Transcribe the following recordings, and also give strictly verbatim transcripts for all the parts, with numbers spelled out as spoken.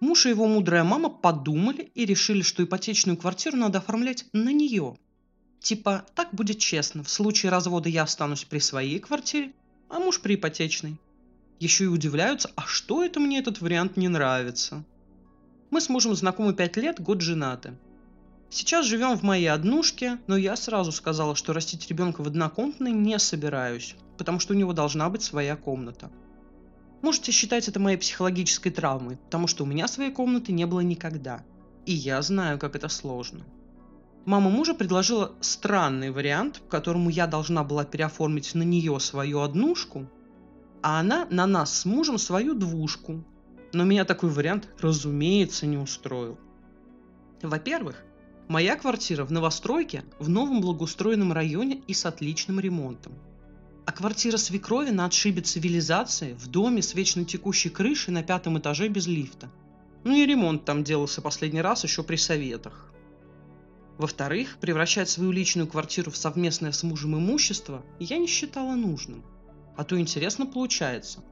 Муж и его мудрая мама подумали и решили, что ипотечную квартиру надо оформлять на нее. Типа, так будет честно, в случае развода я останусь при своей квартире, а муж при ипотечной. Еще и удивляются, а что это мне этот вариант не нравится. Мы с мужем знакомы пять лет, год женаты. Сейчас живем в моей однушке, но я сразу сказала, что растить ребенка в однокомнатной не собираюсь, потому что у него должна быть своя комната. Можете считать это моей психологической травмой, потому что у меня своей комнаты не было никогда. И я знаю, как это сложно. Мама мужа предложила странный вариант, по которому я должна была переоформить на нее свою однушку, а она на нас с мужем свою двушку. Но меня такой вариант, разумеется, не устроил. Во-первых, моя квартира в новостройке в новом благоустроенном районе и с отличным ремонтом. А квартира свекрови на отшибе цивилизации в доме с вечно текущей крышей на пятом этаже без лифта. Ну и ремонт там делался последний раз еще при советах. Во-вторых, превращать свою личную квартиру в совместное с мужем имущество я не считала нужным. А то интересно получается.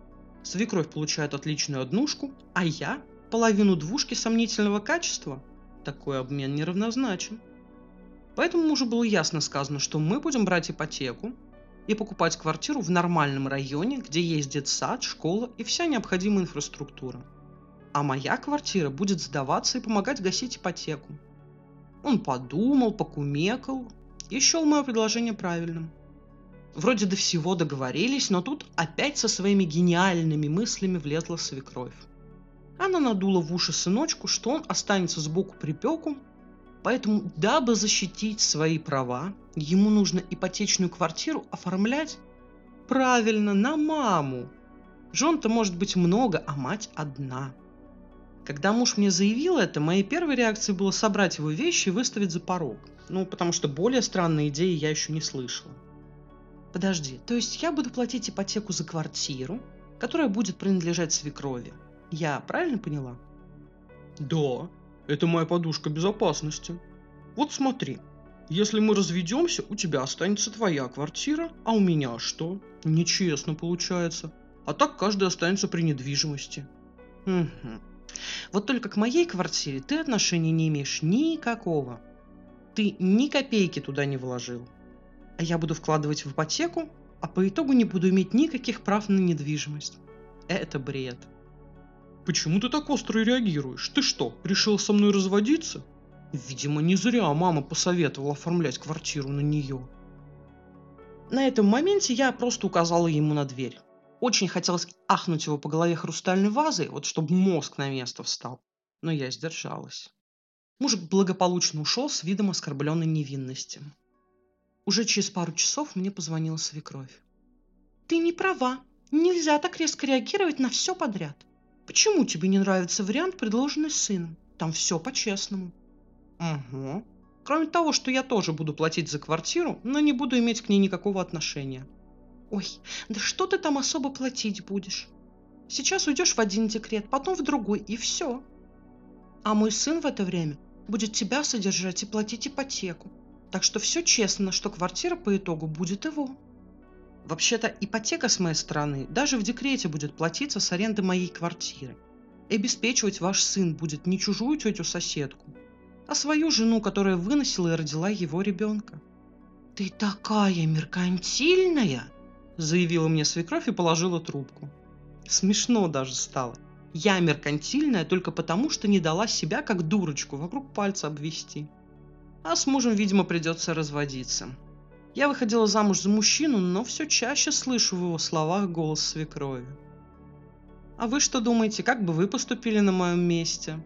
Свекровь получает отличную однушку, а я половину двушки сомнительного качества. Такой обмен неравнозначен. Поэтому мужу было ясно сказано, что мы будем брать ипотеку и покупать квартиру в нормальном районе, где есть детсад, школа и вся необходимая инфраструктура. А моя квартира будет сдаваться и помогать гасить ипотеку. Он подумал, покумекал и счел мое предложение правильным. Вроде до всего договорились, но тут опять со своими гениальными мыслями влезла свекровь. Она надула в уши сыночку, что он останется сбоку припеку, поэтому, дабы защитить свои права, ему нужно ипотечную квартиру оформлять правильно на маму. Жен-то может быть много, а мать одна. Когда муж мне заявил это, моей первой реакцией было собрать его вещи и выставить за порог. Ну, потому что более странные идеи я еще не слышала. Подожди, то есть я буду платить ипотеку за квартиру, которая будет принадлежать свекрови? Я правильно поняла? Да, это моя подушка безопасности. Вот смотри, если мы разведемся, у тебя останется твоя квартира, а у меня что? Нечестно получается. А так каждый останется при недвижимости. Угу. Вот только к моей квартире ты отношения не имеешь никакого. Ты ни копейки туда не вложил. А я буду вкладывать в ипотеку, а по итогу не буду иметь никаких прав на недвижимость. Это бред. Почему ты так остро реагируешь? Ты что, решил со мной разводиться? Видимо, не зря мама посоветовала оформлять квартиру на нее. На этом моменте я просто указала ему на дверь. Очень хотелось ахнуть его по голове хрустальной вазой, вот чтобы мозг на место встал. Но я сдержалась. Мужик благополучно ушел с видом оскорбленной невинности. Уже через пару часов мне позвонила свекровь. Ты не права. Нельзя так резко реагировать на все подряд. Почему тебе не нравится вариант, предложенный сыном? Там все по-честному. Угу. Кроме того, что я тоже буду платить за квартиру, но не буду иметь к ней никакого отношения. Ой, да что ты там особо платить будешь? Сейчас уйдешь в один декрет, потом в другой, и все. А мой сын в это время будет тебя содержать и платить ипотеку. Так что все честно, что квартира по итогу будет его. Вообще-то ипотека с моей стороны даже в декрете будет платиться с аренды моей квартиры. И обеспечивать ваш сын будет не чужую тетю-соседку, а свою жену, которая выносила и родила его ребенка. «Ты такая меркантильная!» – заявила мне свекровь и положила трубку. Смешно даже стало. Я меркантильная только потому, что не дала себя как дурочку вокруг пальца обвести. А с мужем, видимо, придется разводиться. Я выходила замуж за мужчину, но все чаще слышу в его словах голос свекрови. А вы что думаете, как бы вы поступили на моем месте?